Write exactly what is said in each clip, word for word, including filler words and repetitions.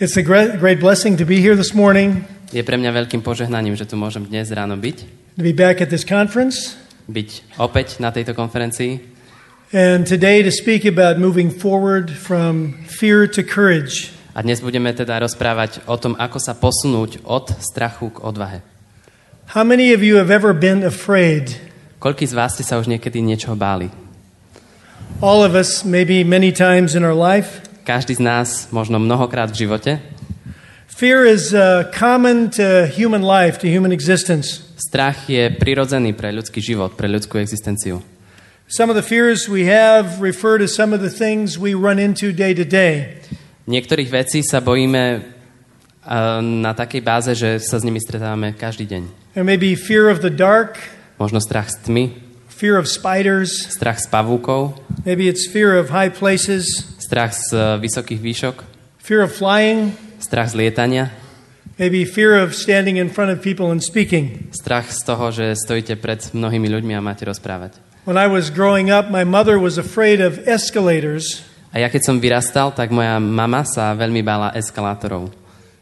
It's a great, great blessing to be here this morning. Je pre mňa veľkým požehnaním, že tu môžem dnes ráno byť. To be back at this conference. Byť opäť na tejto konferencii. And today to speak about moving forward from fear to courage. A dnes budeme teda rozprávať o tom, ako sa posunúť od strachu k odvahe. How many of you have ever been afraid? Koľkí z vás ste sa už niekedy niečoho báli? All of us, maybe many times in our life. Každý z nás, možno mnohokrát v živote. Fear is uh, common to human life, to human existence. Strach je prirodzený pre ľudský život, pre ľudskú existenciu. Some of the fears we have refer to some of the things we run into day to day. Niektorých vecí sa bojíme uh, na takej báze, že sa s nimi stretávame každý deň. There may be fear of the dark. Možno strach z tmy. Fear of spiders. Strach z pavúkov. Maybe it's fear of high places. Strach z uh, vysokých výšok. Fear of flying. Strach z lietania. Maybe fear of standing in front of people and speaking. Strach z toho, že stojíte pred mnohými ľuďmi a máte rozprávať. When I was growing up, my mother was afraid of escalators. A ja keď som vyrastal, tak moja mama sa veľmi bála eskalátorov.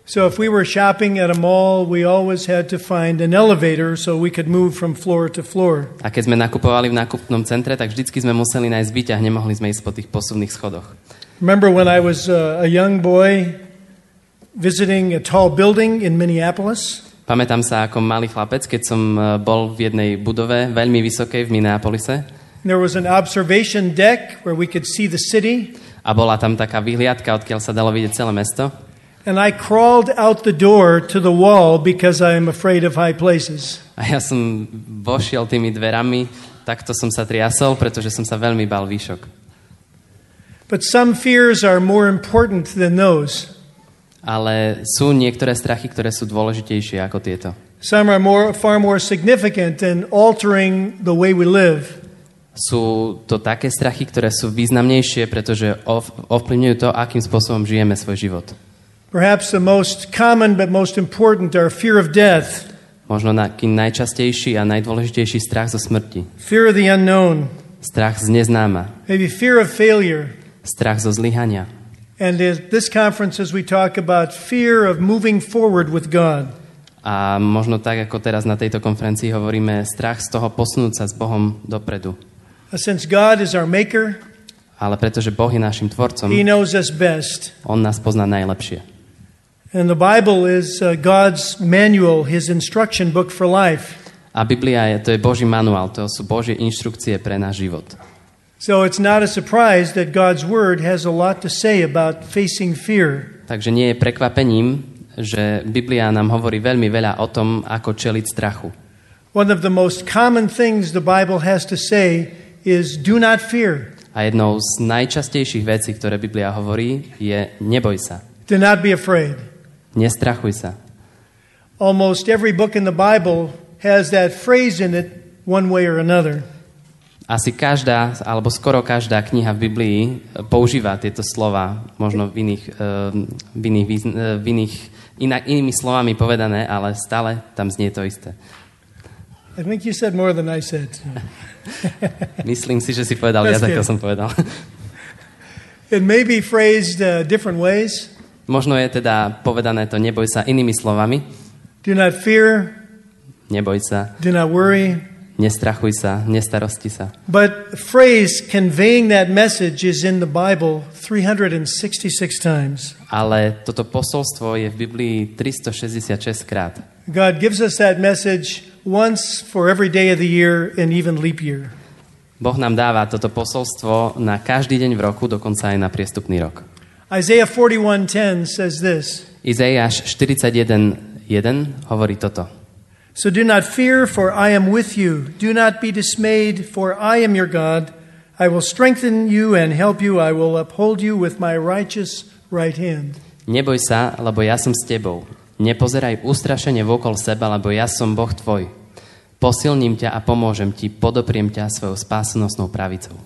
So if we were shopping at a mall, we always had to find an elevator so we could move from floor to floor. A keď sme nakupovali v nákupnom centre, tak vždycky sme museli nájsť výťah, nemohli sme ísť po tých posuvných schodoch. Remember when I was a, a young boy visiting a tall building in Minneapolis? Pamätám sa ako malý chlapec, keď som bol v jednej budove veľmi vysokej v Minneapolise. There was an observation deck where we could see the city. A bola tam taká vyhliadka, odkiaľ sa dalo vidieť celé mesto. And I crawled out the door to the wall because I am afraid of high places. A ja som vošiel tými dverami, takto som sa triasol, pretože som sa veľmi bál výšok. But some fears are more important than those. Ale sú niektoré strachy, ktoré sú dôležitejšie ako tieto. Some are more, far more significant in altering the way we live. Sú to také strachy, ktoré sú významnejšie, pretože ovplyvňujú to, akým spôsobom žijeme svoj život. Perhaps the most common but most important are fear of death. Možno taký najčastejší a najdôležitejší strach zo smrti. Fear of the unknown. Strach z neznáma. Maybe fear of failure. Strach zo zlyhania. And this conference as we talk about fear of moving forward with God. A možno tak ako teraz na tejto konferencii hovoríme strach z toho posunúť sa s Bohom dopredu. Since God is our maker. Ale pretože Boh je našim tvorcom. He knows us best. On nás pozná najlepšie. And the Bible is uh, God's manual, his instruction book for life. A Biblia je, to je Boží manuál, to sú Božie inštrukcie pre náš život. So it's not a surprise that God's word has a lot to say about facing fear. Takže nie je prekvapením, že Biblia nám hovorí veľmi veľa o tom, ako čeliť strachu. One of the most common things the Bible has to say is do not fear. A jednou z najčastejších vecí, ktoré Biblia hovorí, je neboj sa. Do not be afraid. Nestrachuj sa. Almost every book in the Bible has that phrase in it one way or another. Asi každá, alebo skoro každá kniha v Biblii používa tieto slova, možno v iných, v iných, v iných inak, inými slovami povedané, ale stále tam znie to isté. I think you said more than I said. Myslím si, že si povedal viac, ako som povedal. It may be phrased uh, different ways. Možno je teda povedané to neboj sa inými slovami. Do not fear. Neboj sa. Do not worry. Nestrachuj sa, nestarosti sa. But phrase conveying that message is in the Bible three hundred sixty-six times. Ale toto posolstvo je v Biblii tristošesťdesiatšesť krát. God gives us that message once for every day of the year and even leap year. Boh nám dáva toto posolstvo na každý deň v roku, dokonca aj na priestupný rok. Isaiah forty-one ten says this. Izaiáš štyridsaťjeden jeden hovorí toto. So do not fear, for I am with you. Do not be dismayed, for I am your God. I will strengthen you and help you. I will uphold you with my righteous right hand. Neboj sa, lebo ja som s tebou. Nepozeraj ústrašene vokol seba, lebo ja som Boh tvoj. Posilním ťa a pomôžem ti, podopriem ťa svojou spásonosnou pravicou.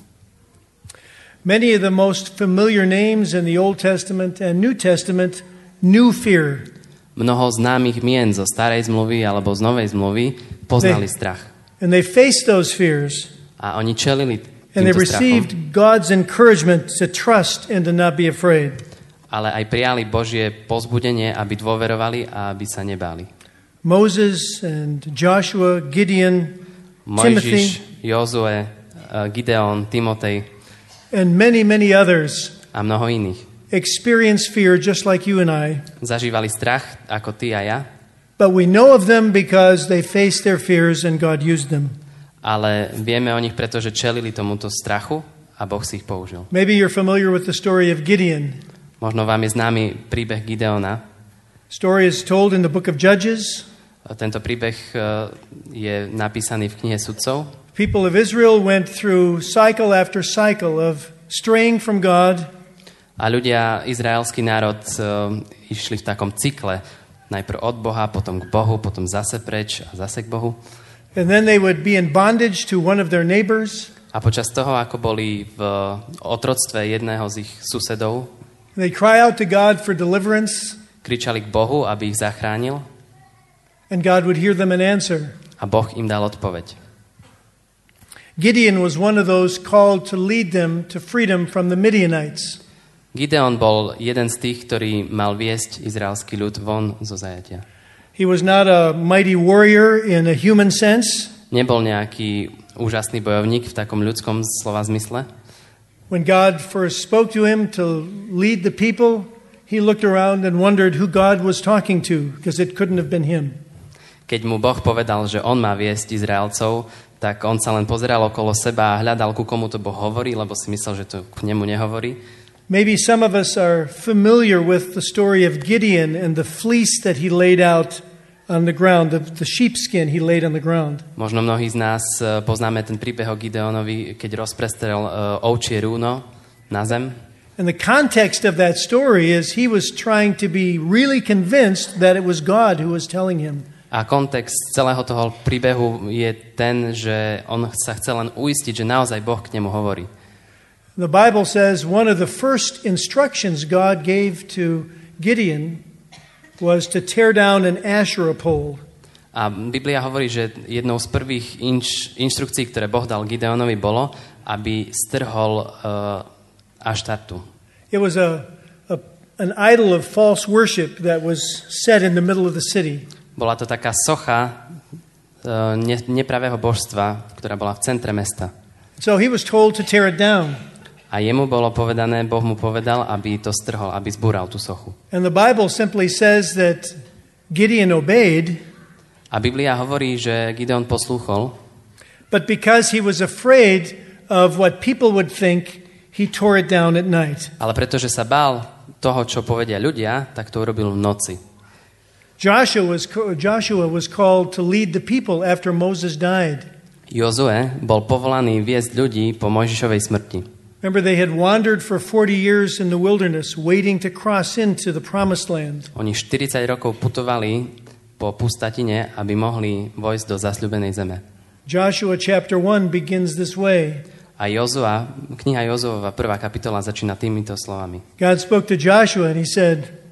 Many of the most familiar names in the Old Testament and New Testament knew fear. Mnoho známych mien zo starej zmluvy alebo z novej zmluvy poznali strach. And they faced those fears. A oni čelili týmto strachom. And they received God's encouragement to trust and to not be afraid. ale aj prijali Božie povzbudenie, aby dôverovali a aby sa nebáli. Moses and Joshua, Gideon, Mojžiš, Timothy, Jozue, Gideon, Timotej and many, many others a mnoho iných experience fear just like you and I. Zažívali strach ako ty a ja. But we know of them because they faced their fears and God used them. Ale vieme o nich, pretože čelili tomuto strachu a Boh si ich použil. Maybe you're familiar with the story of Gideon. Možno vám je známy príbeh Gideona. Story is told in the book of Judges. Tento príbeh je napísaný v knihe Sudcov. People of Israel went through cycle after cycle of straying from God. A ľudia, izraelský národ, išli v takom cykle, najprv od Boha, potom k Bohu, potom zase preč a zase k Bohu. And then they would be in bondage to one of their neighbors. A počas toho, ako boli v otroctve jedného z ich susedov, they cry out to God for deliverance. Kričali k Bohu, aby ich zachránil. And God would hear them and answer. A Boh im dal odpoveď. Gideon was one of those called to lead them to freedom from the Midianites. Gideon bol jeden z tých, ktorý mal viesť izraelský ľud von zo zajatia. He was not a mighty warrior in a human sense. Nebol nejaký úžasný bojovník v takom ľudskom slova zmysle. When God first spoke to him to lead the people, he looked around and wondered who God was talking to, because it couldn't have been him. Keď mu Boh povedal, že on má viesť Izraelcov, tak on sa len pozeral okolo seba a hľadal, ku komu to Boh hovorí, lebo si myslel, že to k nemu nehovorí. Maybe some of us are familiar with the story of Gideon and the fleece that he laid out on the ground, the, the sheepskin he laid on the ground. Možno mnohí z nás poznáme ten príbeh o Gideonovi, keď rozprestrel uh, ovčie rúno na zem. And the context of that story is he was trying to be really convinced that it was God who was telling him. A kontext celého toho príbehu je ten, že on sa chcel len uistiť, že naozaj Boh k nemu hovorí. The Bible says one of the first instructions God gave to Gideon was to tear down an Asherah pole. A Biblia hovorí, že jednou z prvých inš, inštrukcií, ktoré Boh dal Gideonovi, bolo, aby strhol uh, aštartu. It was a, a an idol of false worship that was set in the middle of the city. Bola to taká socha uh, ne, nepravého božstva, ktorá bola v centre mesta. So he was told to tear it down. A jemu bolo povedané, Boh mu povedal, aby to strhol, aby zbúral tú sochu. And the Bible simply says that Gideon obeyed. A Biblia hovorí, že Gideon poslúchol. But because he was afraid of what people would think, he tore it down at night. Ale pretože sa bál toho, čo povedia ľudia, tak to urobil v noci. Joshua was Joshua was called to lead the people after Moses died. Jozue bol povolaný viesť ľudí po Mojžišovej smrti. Remember, they had wandered for forty years in the wilderness, waiting to cross into the promised land. Oni štyridsať rokov putovali po pustatine, aby mohli vojsť do zasľúbenej zeme. Joshua chapter one begins this way. A Jozua, kniha Jozuova prvá kapitola začína týmito slovami. God spoke to Joshua and he said,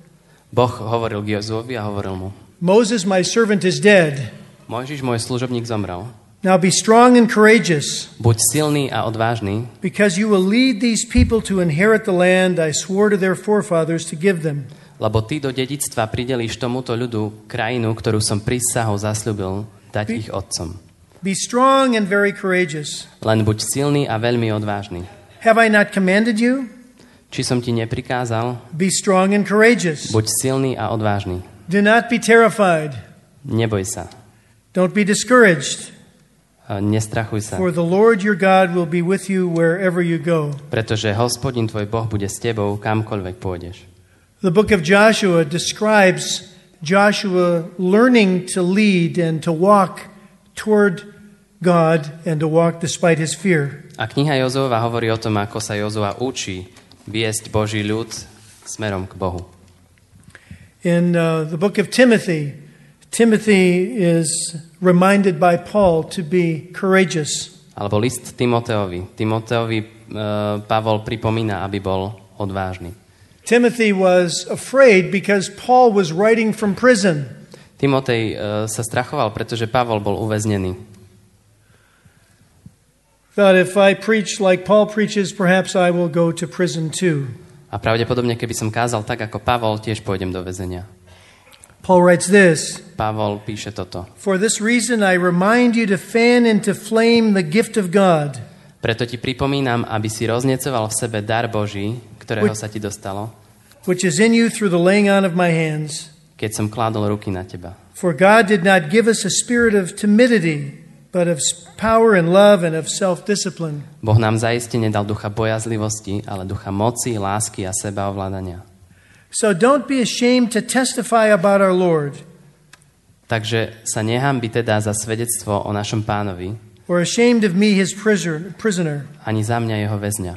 Boh hovoril k Jozuovi a hovoril mu: Moses, my servant, is dead. Mojžiš, môj služobník, zomrel. Now be strong and courageous. Buď silný a odvážny. Because you will lead these people to inherit the land I swore to their forefathers to give them. Lebo ty do dedičstva pridelíš tomuto ľudu krajinu, ktorú som prísahou zasľúbil dať ich otcom. Be strong and very courageous. Len buď silný a veľmi odvážny. Have I not commanded you? Či som ti neprikázal? Be strong and courageous. Buď silný a odvážny. Do not be terrified. Neboj sa. Don't be discouraged. Nestrachuj sa. For the Lord your God will be with you wherever you go. Pretože Hospodin tvoj Boh bude s tebou, kamkoľvek pôjdeš. The book of Joshua describes Joshua learning to lead and to walk toward God and to walk despite his fear. A kniha Jozuova hovorí o tom, ako sa Jozua učí viesť Boží ľud smerom k Bohu. In uh, the book of Timothy, Timothy is reminded by Paul to be courageous. Alebo list Timoteovi. Timoteovi uh, Pavol pripomína, aby bol odvážny. Timothy was afraid because Paul was writing from prison. Timotej uh, sa strachoval, pretože Pavol bol uväznený. Thought if I preach like Paul preaches, perhaps I will go to prison too. A pravdepodobne, keby som kázal tak ako Pavol, tiež pôjdem do väzenia. Paul writes this. Pavol píše toto. For this reason I remind you to fan into flame the gift of God. Preto ti pripomínam, aby si rozniecoval v sebe dar Boží, ktorého sa ti dostalo, which is in you through the laying on of my hands. Keď som kládol ruky na teba. For God did not give us a spirit of timidity, but of power and love and of self-discipline. Boh nám zaiste nedal ducha bojazlivosti, ale ducha moci, lásky a sebaovládania. So don't be ashamed to testify about our Lord. Takže sa nehanbi teda za svedectvo o našom Pánovi. Or ashamed of me, his prisoner. Ani za mňa jeho väzňa.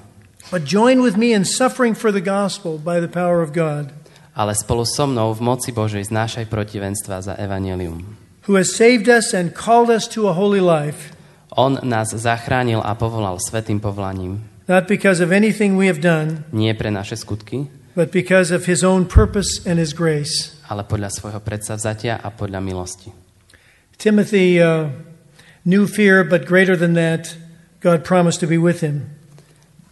But join with me in suffering for the gospel by the power of God. Ale spolu so mnou v moci Božej znášaj protivenstva za evanjelium. Who has saved us and called us to a holy life. On nás zachránil a povolal svätým povolaním. Not because of anything we have done. Nie pre naše skutky. But because of his own purpose and his grace. Ale podľa svojho predsavzatia a podľa milosti. Timothy uh, New fear, but greater than that, God promised to be with him.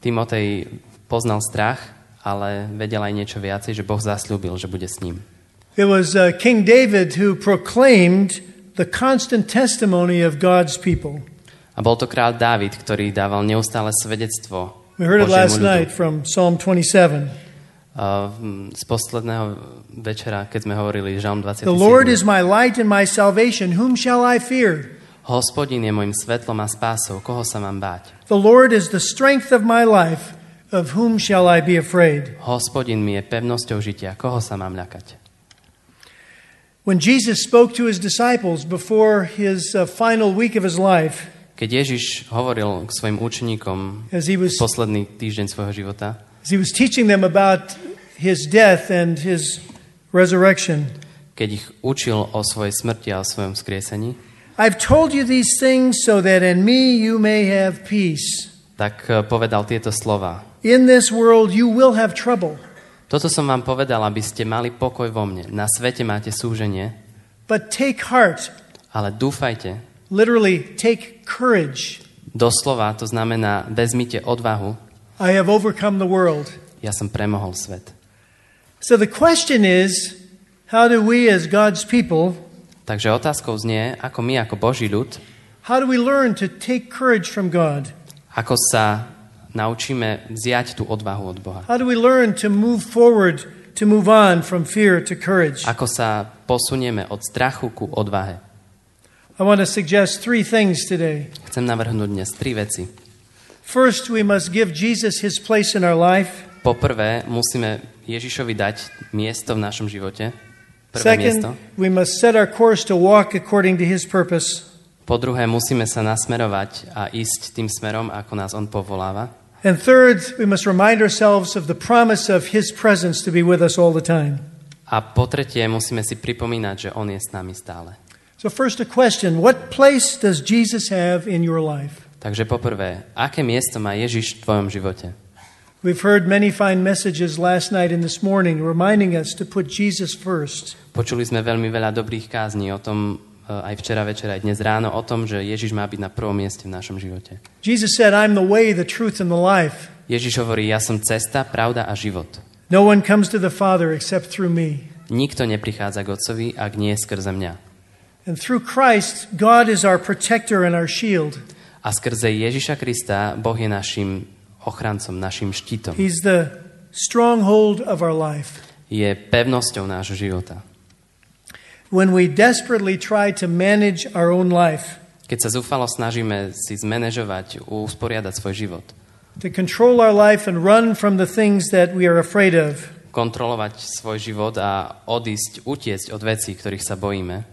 Timotej poznal strach, ale vedel aj niečo viacej, že Boh zasľúbil, že bude s ním. It was uh, King David who proclaimed the constant testimony of God's people. A bol to kráľ Dávid, ktorý dával neustále svedectvo Božiemu ľudu. We heard it last night from Psalm twenty-seven. Uh, z posledného večera, keď sme hovorili Žalm dvadsiaty siedmy. The Lord is my light and my salvation, whom shall I fear? Hospodin je mojim svetlom a spásou, koho sa mám báť? The Lord is the strength of my life, of whom shall I be afraid? Hospodin mi je pevnosťou žitia, koho sa mám ľakať? When Jesus spoke to his disciples before his uh, final week of his life, keď Ježiš hovoril k svojim učeníkom v posledný týždeň svojho života, as he was teaching them about his death and his resurrection, keď ich učil o svojej smrti a o svojom vzkriesení, I've told you these things so that in me you may have peace. Tak povedal tieto slova. In this world you will have trouble. Toto som vám povedal, aby ste mali pokoj vo mne. Na svete máte súženie. But take heart. Ale dúfajte. Literally take courage. Doslova to znamená vezmite odvahu. I have overcome the world. Ja som premohol svet. So the question is, how do we as God's people? Takže otázkou znie, ako my, ako Boží ľud, ako sa naučíme vziať tú odvahu od Boha. Ako sa posunieme od strachu ku odvahe. Chcem navrhnúť dnes tri veci. Poprvé, musíme Ježišovi dať miesto v našom živote. Second, we must set our course to walk according to his purpose. Po druhé, musíme sa nasmerovať a ísť tým smerom, ako nás on povoláva. And third, we must remind ourselves of the promise of his presence to be with us all the time. A po tretie, musíme si pripomínať, že on je s nami stále. So first a question, what place does Jesus have in your life? Takže poprvé, aké miesto má Ježiš v tvojom živote? We've heard many fine messages last night and this morning reminding us to put Jesus first. Počuli sme veľmi veľa dobrých kázní o tom aj včera večera aj dnes ráno o tom, že Ježiš má byť na prvom mieste v našom živote. Jesus said, I'm the way, the truth and the life. Ježiš hovorí, ja som cesta, pravda a život. No one comes to the Father except through me. Nikto neprichádza k Otcovi, ak nie skrze mňa. And through Christ, God is our protector and our shield. A skrze Ježiša Krista Boh je našim ochrancom, našim štítom. He's the stronghold of our life. Je pevnosťou nášho života. When we desperately try to manage our own life. Keď sa zúfalo snažíme si zmanéžovať, usporiadať svoj život. To control our life and run from the things that we are afraid of. Kontrolovať svoj život a odísť, utiecť od vecí, ktorých sa bojíme.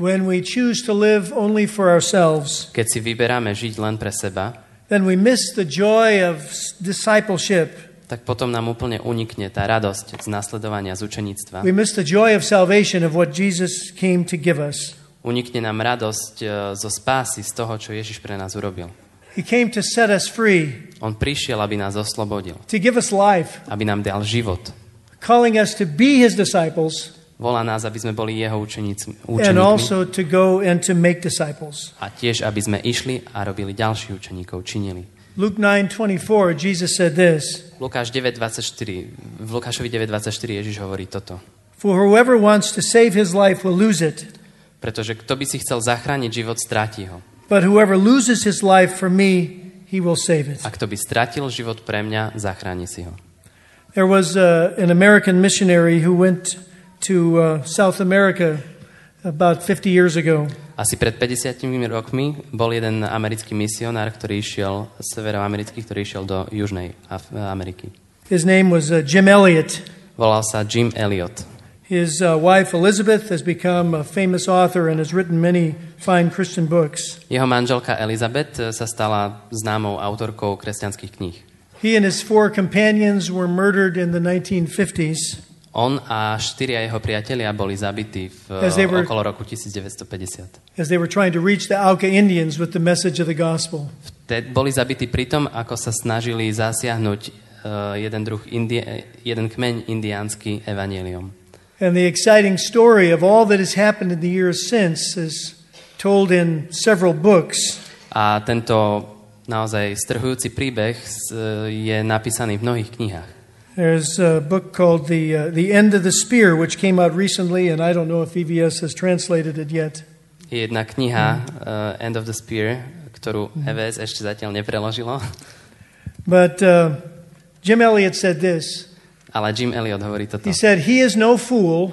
When we choose to live only for ourselves. Keď si vyberáme žiť len pre seba. Then we miss the joy of discipleship. Tak potom nám úplne unikne tá radosť z nasledovania, z učeníctva. We miss the joy of salvation of what Jesus came to give us. Unikne nám radosť zo spásy, z toho, čo Ježiš pre nás urobil. He came to set us free. On prišiel, aby nás oslobodil. To give us life. Aby nám dal život. Calling us to be his disciples. Volá nás, aby sme boli jeho učeníci, učeníkmi. And also to go and to make disciples. A tiež, aby sme išli a robili ďalších učeníkov, činili. Luke nine twenty-four, Jesus said this. Lukáš deväť dvadsaťštyri. V Lukášovi deväť dvadsaťštyri Ježiš hovorí toto. For whoever wants to save his life will lose it. Pretože kto by si chcel zachrániť život, stráti ho. But whoever loses his life for me, he will save it. A kto by stratil život pre mňa, zachráni si ho. There was uh, an American missionary who went to uh, South America about fifty years ago. Asi pred päťdesiatimi rokmi bol jeden americký misionár, ktorý išiel severoamerický, ktorý išiel do Južnej Af- Ameriky. His name was uh, Jim Elliot. Volal sa Jim Elliot. His uh, wife Elizabeth has become a famous author and has written many fine Christian books. Jeho manželka Elizabeth sa stala známou autorkou kresťanských kníh. He and his four companions were murdered in the nineteen fifties. On a štyria jeho priatelia boli zabití v were, okolo roku devätnásťstopäťdesiat. As they were trying to reach the Auca Indians with the message of the gospel. Vtedy boli zabití pritom, ako sa snažili zasiahnuť uh, jeden druh Indie, jeden kmeň indiánsky evanjelium. And the exciting story of all that has happened in the years since is told in several books. A tento naozaj strhujúci príbeh je napísaný v mnohých knihách. There's a book called the uh, the End of the Spear, which came out recently, and I don't know if E V S has translated it yet. Je jedna kniha uh, End of the Spear, ktorú E V S ešte zatiaľ nepreložilo. But uh, Jim Elliot said this. Ale Jim Elliot hovorí toto. He said he is no fool.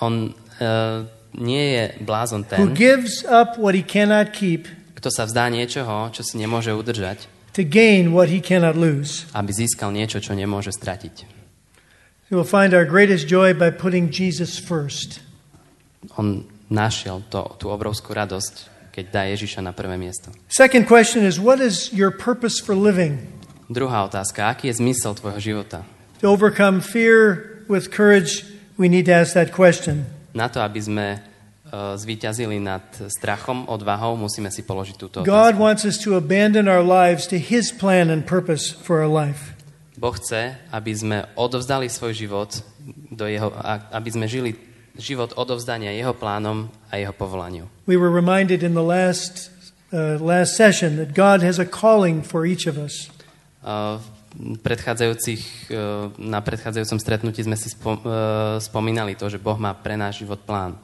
On uh, nie je blázon ten. Who gives up what he cannot keep. Kto sa vzdá niečoho, čo si nemôže udržať. To gain what he cannot lose. Aby získal niečo, čo nemôže stratiť. We will find our greatest joy by putting Jesus first. On našiel to, tú obrovskú radosť, keď dá Ježiša na prvé miesto. Second question is, what is your purpose for living? Druhá otázka, aký je zmysel tvojho života? To overcome fear with courage, we need to ask that question. Na to, aby sme zvíťazili nad strachom, odvahou, musíme si položiť túto otázku. God wants us to abandon our lives to his plan and purpose for our life. Boh chce, aby sme odovzdali svoj život do jeho, aby sme žili život odovzdania jeho plánom a jeho povolaniu. We were reminded in the last uh, last session that God has a calling for each of us. Uh, predchádzajúcich, uh, na predchádzajúcom stretnutí sme si spom, uh, spomínali to, že Boh má pre náš život plán.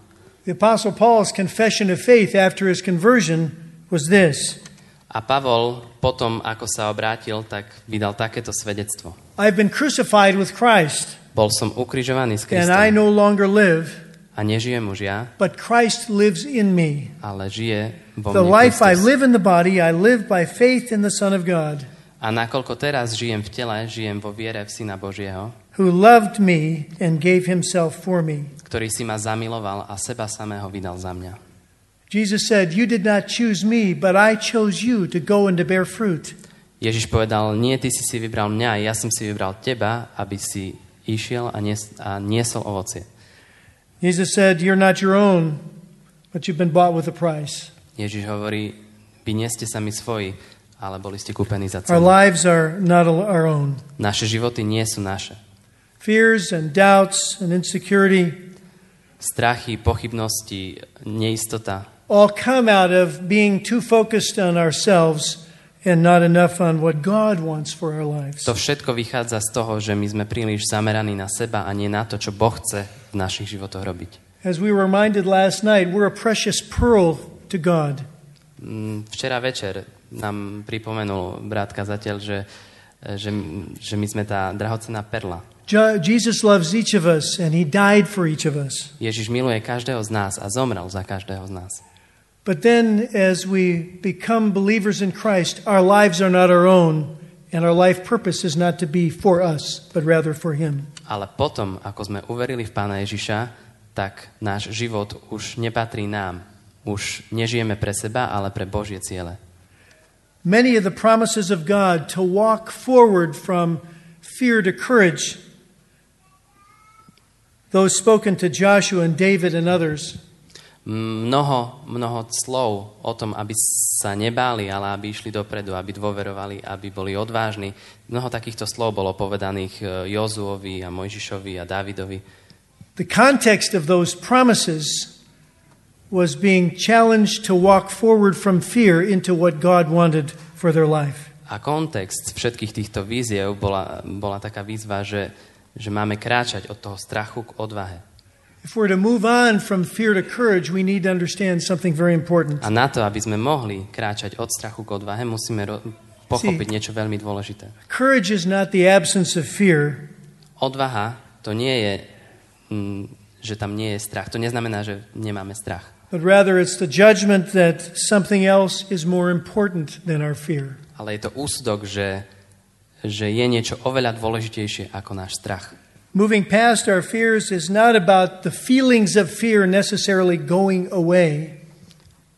The Apostle Paul's confession of faith after his conversion was this. A Pavol potom, ako sa obrátil, tak vydal takéto svedectvo. I've been crucified with Christ. Bol som ukrižovaný s Kristom. And I no longer live. A nežijem už ja. But Christ lives in me. Ale žije vo mne Kristus. The life I live in the body, I live by faith in the Son of God. A nakoľko teraz žijem v tele, žijem vo viere v Syna Božieho. Who loved me and gave himself for me. Ktorý si ma zamiloval a seba samého vydal za mňa. Jesus said, you did not choose me, but I chose you to go and to bear fruit. Ježiš povedal, nie, ty si si vybral mňa, ja som si vybral teba, aby si išiel a, nies- a niesol ovocie. Jesus said, you're not your own, but you've been bought with a price. Ježiš hovorí, vy nie ste sami svoji, ale boli ste kúpení za cenu. Our lives are not our own. Naše životy nie sú naše. Fears and doubts and insecurity, strachy, pochybnosti, neistota, all come out of being too focused on ourselves and not enough on what God wants for our lives. To všetko vychádza z toho, že my sme príliš zameraní na seba a nie na to, čo Boh chce v našich životoch robiť. As we were reminded last night, we're a precious pearl to God. Včera večer nám pripomenul brat kazateľ, že, že, že my sme tá drahocenná perla. Jesus loves each of us and he died for each of us. Ježiš miluje každého z nás a zomrel za každého z nás. But then as we become believers in Christ, our lives are not our own and our life purpose is not to be for us, but rather for him. Ale potom, ako sme uverili v Pána Ježiša, tak náš život už nepatrí nám. Už nežijeme pre seba, ale pre Božie ciele. Many of the promises of God to walk forward from fear to courage, those spoken to Joshua and David and others. Mnoho, mnoho slov o tom, aby sa nebáli, ale aby išli dopredu, aby dôverovali, aby boli odvážni. Mnoho takýchto slov bolo povedaných Jozuovi a Mojžišovi a Dávidovi. The context of those promises was being challenged to walk forward from fear into what God wanted for their life. A kontext všetkých týchto víziev bola, bola taká výzva, že, že máme kráčať od toho strachu k odvahe. If we're to move on from fear to courage, we need to understand something very important. A na to, aby sme mohli kráčať od strachu k odvahe, musíme ro- pochopiť See, niečo veľmi dôležité. Courage is not the absence of fear. Odvaha to nie je, m, že tam nie je strach. To neznamená, že nemáme strach. But rather it's the judgment that something else is more important than our fear. Ale je to úsudok, že, že je niečo oveľa dôležitejšie ako náš strach. Moving past our fears is not about the feelings of fear necessarily going away.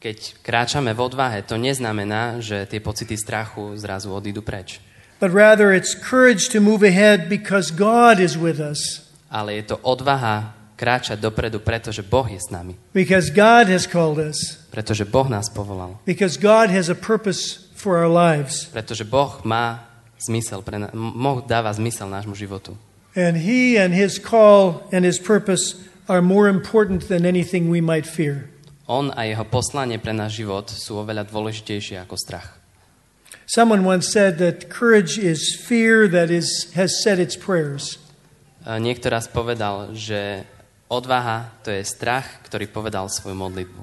Keď kráčame v odvahe, to neznamená, že tie pocity strachu zrazu odídu preč. But rather it's courage to move ahead because God is with us. Ale je to odvaha kráčať dopredu, pretože Boh je s nami. Because God has called us. Pretože Boh nás povolal. Because God has a purpose for our lives. Pretože Boh má zmysel pre nás, Boh dáva zmysel nášmu životu. And he and his call and his purpose are more important than anything we might fear. On a jeho poslanie pre náš život sú oveľa dôležitejšie ako strach. Someone once said that courage is fear that is has said its prayers. Niekto raz povedal, že odvaha to je strach, ktorý povedal svoju modlitbu.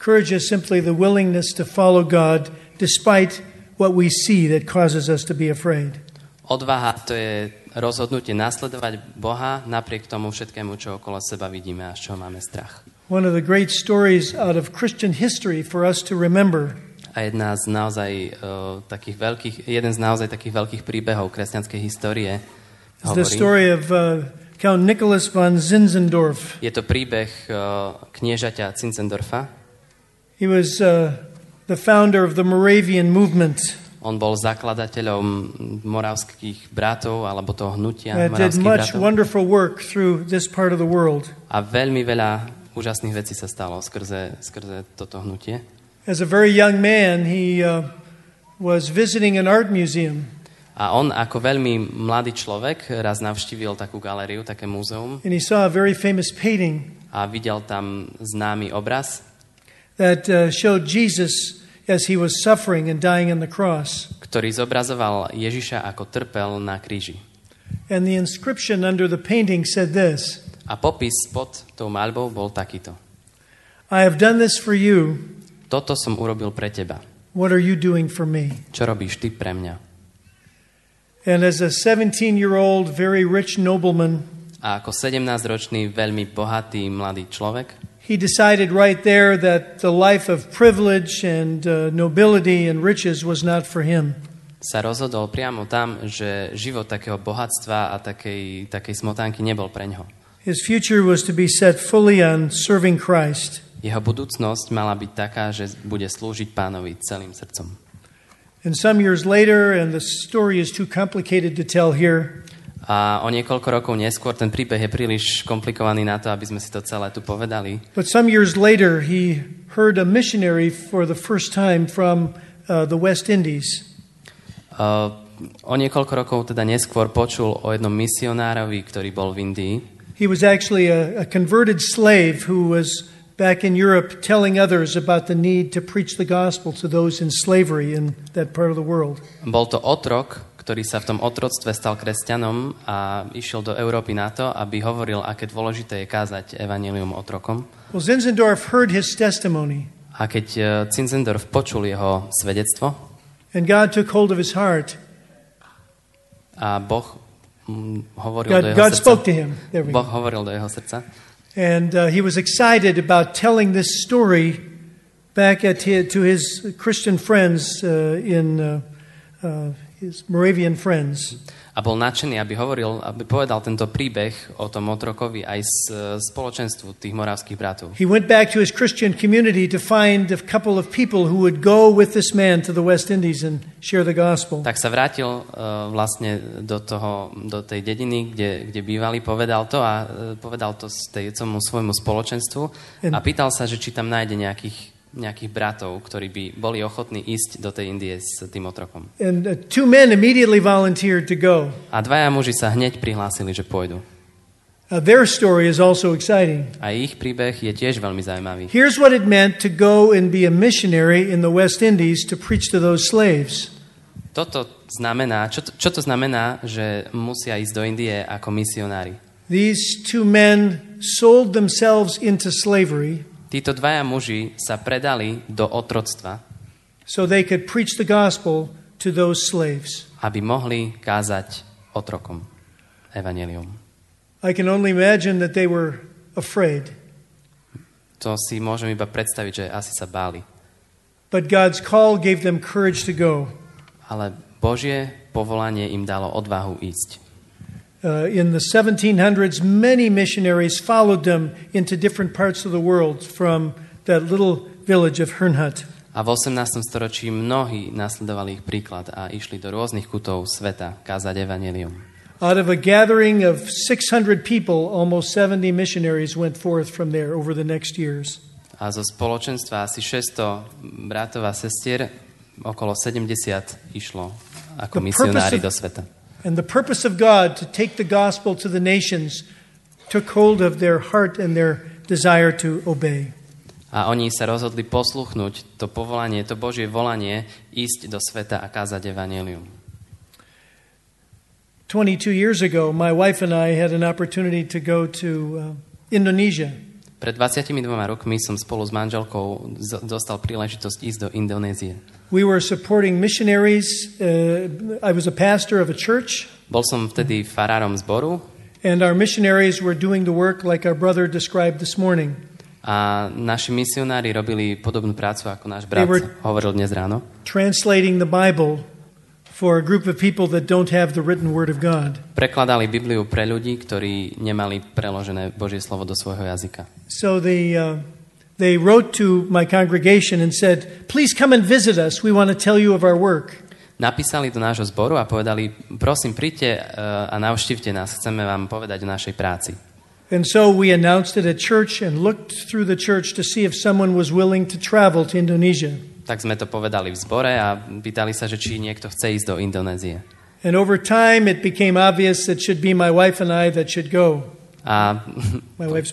Courage is simply the willingness to follow God despite what we see that causes us to be afraid. Odvaha to je rozhodnutie nasledovať Boha napriek tomu všetkému, čo okolo seba vidíme a z čoho máme strach. One of the great stories out of Christian history for us to remember. A jedna z naozaj uh, takých veľkých, jeden z naozaj takých veľkých príbehov kresťanskej histórie hovorí. The story of uh, Count Nicolas von Zinzendorf. Je to príbeh uh, kniežaťa Zinzendorfa. He was uh, the founder of the Moravian Movement. On bol zakladateľom moravských bratov alebo toho hnutia moravských bratov. A veľmi veľa úžasných vecí sa stalo skrze, skrze toto hnutie. As a very young man, he uh, was visiting an art museum. A on ako veľmi mladý človek raz navštívil takú galériu, také múzeum. And he saw a very famous painting. A videl tam známy obraz. That uh, showed Jesus as he was suffering and dying on the cross. Ktorý zobrazoval Ježiša ako trpel na kríži. And the inscription under the painting said this. A popis pod tou maľbou bol takýto. I have done this for you. Toto som urobil pre teba. What are you doing for me? Čo robíš ty pre mňa? And as a seventeen-year-old very rich nobleman. A ako sedemnásťročný veľmi bohatý mladý človek. He decided right there that the life of privilege and uh, nobility and riches was not for him. Sa rozhodol priamo tam, že život takého bohatstva a takej, takej smotánky nebol pre ňoho. His future was to be set fully on serving Christ. Jeho budúcnosť mala byť taká, že bude slúžiť Pánovi celým srdcom. And some years later, and the story is too complicated to tell here. A o niekoľko rokov neskôr ten príbeh je príliš komplikovaný na to, aby sme si to celé tu povedali. But some years later he heard a missionary for the first time from uh, the West Indies. Uh, o niekoľko rokov teda neskôr počul o jednom misionárovi, ktorý bol v Indii. He was actually a, a converted slave who was back in Europe telling others about the need to preach the gospel to those in slavery in that part of the world. Bol to otrok, ktorý sa v tom otroctve stal kresťanom a išiel do Európy na to, aby hovoril, aké dôležité je kázať evanjelium otrokom. Well, Zinzendorf heard his testimony. A keď Zinzendorf počul jeho svedectvo, and God took hold of his heart. A Boh hovoril God, do jeho God srdca. Spoke to him. Boh hovoril do jeho srdca. And uh, he was excited about telling this story back at his, to his Christian friends uh, in uh, uh, his Moravian friends. A bol nadšený, aby hovoril, aby povedal tento príbeh o tom otrokovi aj z spoločenstvu tých moravských bratov. He went back to his Christian community to find a couple of people who would go with this man to the West Indies and share the gospel. Tak sa vrátil uh, vlastne do toho, do tej dediny, kde, kde bývali, povedal to a uh, povedal to tomu svojmu spoločenstvu and a pýtal sa, že či tam nájde nejakých nejakých bratov, ktorí by boli ochotní ísť do tej Indie s tým otrokom. And two men immediately volunteered to go. A dvaja muži sa hneď prihlásili, že pôjdu. Uh, their story is also exciting. A ich príbeh je tiež veľmi zaujímavý. Here's what it meant to go and be a missionary in the West Indies to preach to those slaves. Toto znamená, čo to, čo to znamená, že musia ísť do Indie ako misionári? These two men sold themselves into slavery. Títo dvaja muži sa predali do otroctva. So they could preach the gospel to those slaves. Aby mohli kázať otrokom evanjelium. I can only imagine that they were afraid. To si môžem iba predstaviť, že asi sa báli. But God's call gave them courage to go. Ale Božie povolanie im dalo odvahu ísť. Uh, in the seventeen hundreds, many missionaries followed them into different parts of the world from that little village of Herrnhut. A v osemnástom storočí mnohí nasledovali ich príklad a išli do rôznych kútov sveta kázať evanjelium. Out of a gathering of six hundred people, almost seventy missionaries went forth from there over the next years. A zo spoločenstva asi šesťsto bratov a sestier okolo sedemdesiat išlo ako misionári do sveta. And the purpose of God to take the gospel to the nations took hold of their heart and their desire to obey. A oni sa rozhodli posluchnúť to povolanie, to Božie volanie, ísť do sveta a kázať evanjelium. twenty-two years ago my wife and I had an opportunity to go to uh, Indonesia. Pred dvadsiatimi dvoma rokmi som spolu s manželkou dostal príležitosť ísť do Indonézie. We were supporting missionaries. Uh, I was a pastor of a church. Bol som vtedy farárom zboru. And our missionaries were doing the work like our brother described this morning. A naši misionári robili podobnú prácu ako náš brat hovoril dnes ráno. Translating the Bible for a group of people that don't have the written word of God. Prekladali Bibliu pre ľudí, ktorí nemali preložené Božie slovo do svojho jazyka. So the uh, They wrote to my congregation and said, "Please come and visit us. We want to tell you of our work." Napísali do nášho zboru a povedali, prosím, príďte uh, a navštívte nás. Chceme vám povedať o našej práci. And so we announced it at church and looked through the church to see if someone was willing to travel to Indonesia. Tak sme to povedali v zbore a pýtali sa, že či niekto chce ísť do Indonézie. And over time it became obvious that it should be my wife and I that should go. A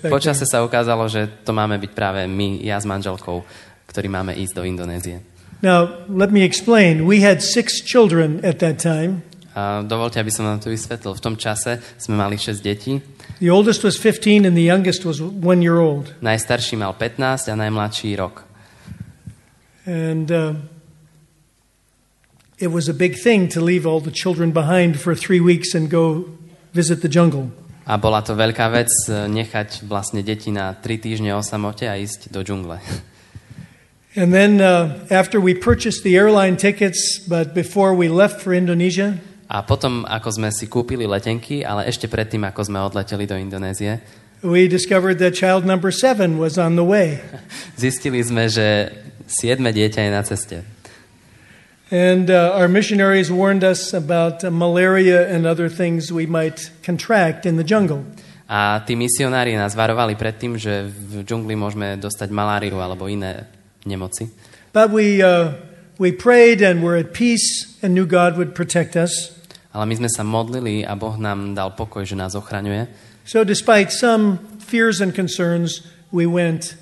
počase sa ukázalo, že to máme byť práve my, ja s manželkou, ktorí máme ísť do Indonézie. Now, let me explain. We had six children at that time. A dovolte, aby som vám to vysvetlil. V tom čase sme mali šesť detí. The oldest was fifteen and the youngest was one year old. Najstarší mal pätnásť a najmladší rok. And uh, it was a big thing to leave all the children behind for three weeks and go visit the jungle. A bola to veľká vec nechať vlastne deti na tri týždne o samote a ísť do džungle. And then uh, after we purchased the airline tickets, but before we left for Indonesia. A potom ako sme si kúpili letenky, ale ešte predtým ako sme odleteli do Indonézie. We discovered that child number seven was on the way. Zistili sme, že siedme dieťa je na ceste. And uh, our missionaries warned us about uh, malaria and other things we might contract in the jungle. A tí misionári nás varovali pred tým, že v džungli môžeme dostať maláriu alebo iné nemoci. But we uh, we prayed and were at peace and knew God would protect us. Ale my sme sa modlili a Boh nám dal pokoj, že nás ochraňuje. So despite some fears and concerns, we went.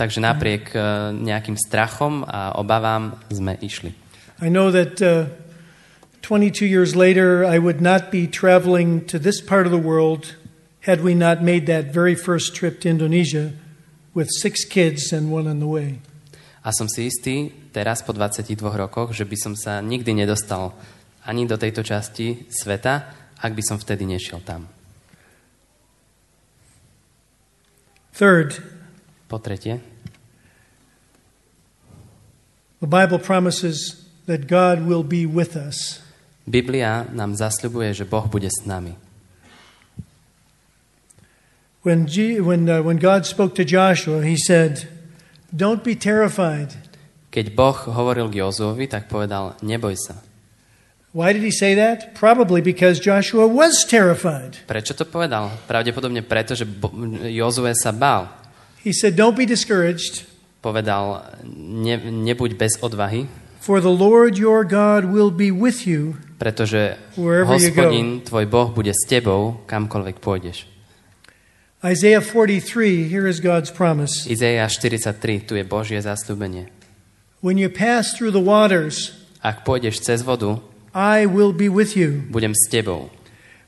Takže napriek uh, nejakým strachom a obavám sme išli. I know that uh, twenty-two years later I would not be traveling to this part of the world had we not made that very first trip to Indonesia with six kids and one on the way. A som si istý teraz po dvadsiatich dvoch rokoch, že by som sa nikdy nedostal ani do tejto časti sveta, ak by som vtedy nešiel tam. Third, po tretie, the Bible promises that God will be with us. Biblia nám zasľubuje, že Boh bude s nami. When G- when uh, when God spoke to Joshua, he said, "Don't be terrified." Keď Boh hovoril k Jozuovi, tak povedal: "Neboj sa." Why did he say that? Probably because Joshua was terrified. Prečo to povedal? Pravdepodobne preto, že Bo- Jozue sa bál. He said, "Don't be discouraged." Povedal, ne, nebuď bez odvahy. For the Lord your God will be with you. Pretože Hospodin, tvoj Boh, bude s tebou, kamkoľvek pôjdeš. Isaiah forty-three, here is God's promise. Izaiáš štyridsaťtri, tu je Božie zasľúbenie. When you pass through the waters, Ak pôjdeš cez vodu, I will be with you. Budem s tebou.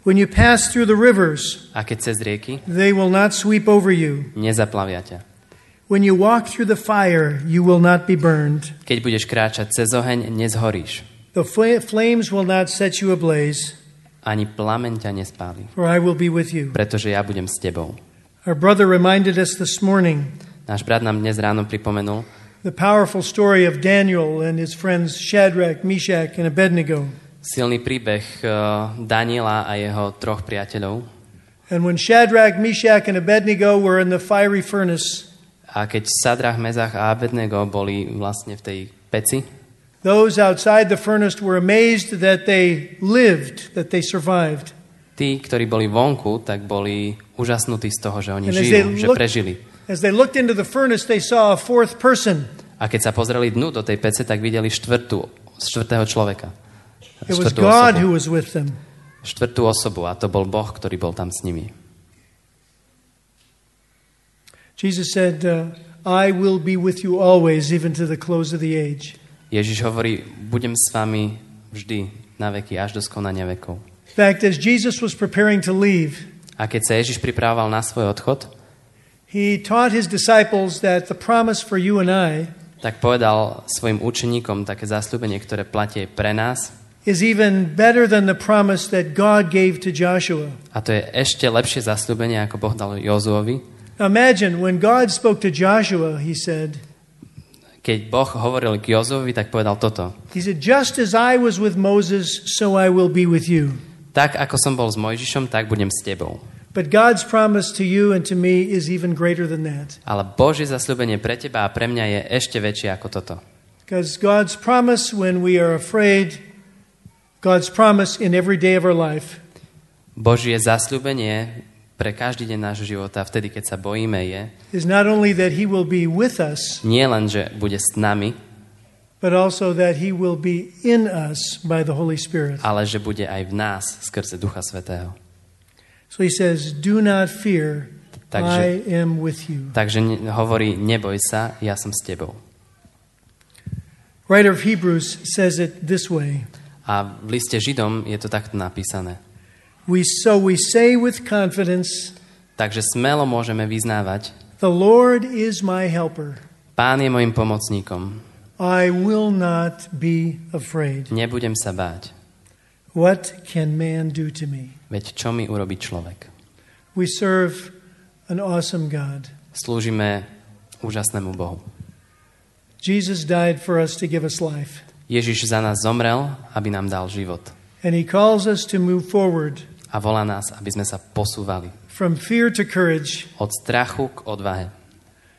When you pass through the rivers, a keď cez rieky, they will not sweep over you. Nezaplavia ťa. When you walk through the fire, you will not be burned. Keď budeš kráčať cez oheň, nezhoríš. The fl- flames will not set you ablaze. Ani plameň ťa nespáli. For I will be with you. Pretože ja budem s tebou. Our brother reminded us this morning. Náš brat nám dnes ráno pripomenul the powerful story of Daniel and his friends Shadrach, Meshach and Abednego. Silný príbeh uh, Daniela a jeho troch priateľov. And when Shadrach, Meshach and Abednego were in the fiery furnace. A keď Shadrach, Meshach a Abednego boli vlastne v tej peci. Those outside the furnace were amazed that they lived, that they survived. Tí, ktorí boli vonku, tak boli úžasnutí z toho, že oni žijú, že prežili. As they looked into the furnace, they saw a fourth person. A keď sa pozreli dnu do tej pece, tak videli štvrtú, štvrtého človeka. It was God who was with them. Štvrtú osobu, a to bol Boh, ktorý bol tam s nimi. Jesus said, uh, I will be with you always, even to the close of the age. Ježiš hovorí, budem s vami vždy, na veky, až do skonania vekov. In fact, as Jesus was preparing to leave, a keď sa Ježiš pripravoval na svoj odchod, he taught his disciples that the promise for you and I, tak povedal svojim učeníkom také zasľúbenie, ktoré platí pre nás, is even better than the promise that God gave to Joshua. A to je ešte lepšie zasľúbenie, ako Boh dal Jozuovi. Imagine when God spoke to Joshua, he said, keď Boh hovoril k Jozuovi, tak povedal toto. He said, just as I was with Moses, so I will be with you. Tak ako som bol s Mojžišom, tak budem s tebou. But God's promise to you and to me is even greater than that. Ale Božie zasľúbenie pre teba a pre mňa je ešte väčšie ako toto. Because God's promise when we are afraid, God's promise in every day of our life. Božie zasľúbenie pre každý deň nášho života, vtedy keď sa bojíme, je is not only that he will be with us. Nie len že bude s nami, but also that he will be in us by the Holy Spirit. Ale že bude aj v nás skrze Ducha Svätého. So he says, do not fear, takže, I am with you. Takže hovorí, neboj sa, ja som s tebou. Writer of Hebrews says it this way. A v liste Židom je to takto napísané. We so we say with confidence, takže smelo môžeme vyznávať, the Lord is my helper. Pán je mojim pomocníkom. I will not be afraid. Nebudem sa báť. What can man do to me? Veď čo mi urobí človek? We serve an awesome God. Slúžime úžasnému Bohu. Jesus died for us to give us life. Ježiš za nás zomrel, aby nám dal život. And he calls us to move forward. A volá nás, aby sme sa posúvali. From fear to courage. Od strachu k odvahe.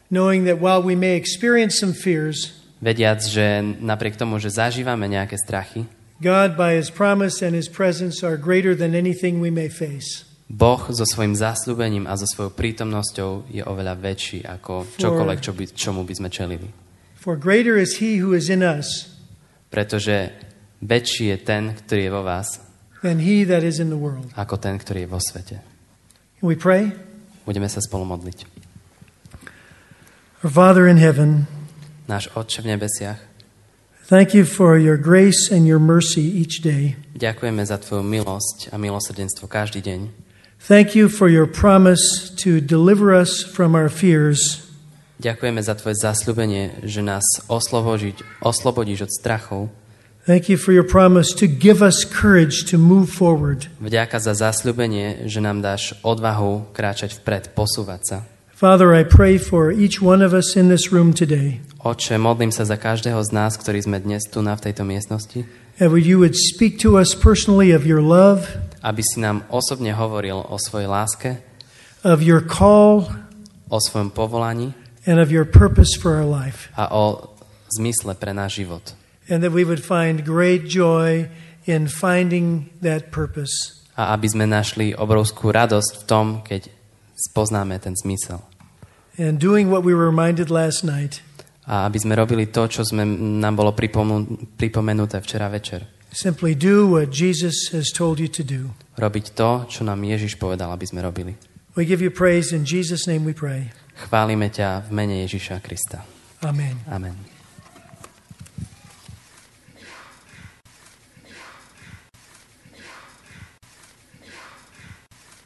Knowing that while we may experience some fears, vediac, že napriek tomu, že zažívame nejaké strachy, God by his promise and his presence are greater than anything we may face. Boh so svojím zasľúbením a so svojou prítomnosťou je oveľa väčší ako čokoľvek, čo by, čomu by sme čelili. For greater is he who is in us. Pretože väčší je ten, ktorý je vo vás, than he that is in the world. Ako ten, ktorý je vo svete. We pray. Budeme sa spolu modliť. Our Father in heaven. Náš Otče v nebesiach. Thank you for your grace and your mercy each day. Ďakujeme za tvoju milosť a milosrdenstvo každý deň. Thank you for your promise to deliver us from our fears. Ďakujeme za tvoje zasľúbenie, že nás oslobodiť, oslobodíš od strachov. Thank you for your promise to give us courage to move forward. Vďaka za zasľúbenie, že nám dáš odvahu kráčať vpred, posúvať sa. Father, I pray for each one of us in this room today. Otče, modlím sa za každého z nás, ktorí sme dnes tu na v tejto miestnosti. You would speak to us personally of your love, aby si nám osobne hovoril o svojej láske, of your call, o svojom povolaní, and of your purpose for our life. A o zmysle pre náš život. And that we would find great joy in finding that purpose. A aby sme našli obrovskú radosť v tom, keď spoznáme ten zmysel. And doing what we were reminded last night. A aby sme robili to, čo sme, nám bolo pripomn- pripomenuté včera večer. Simply do what Jesus has told you to do. Robiť to, čo nám Ježiš povedal, aby sme robili. We give you praise in Jesus' name we pray. Chválime ťa v mene Ježiša Krista. Amen. Amen.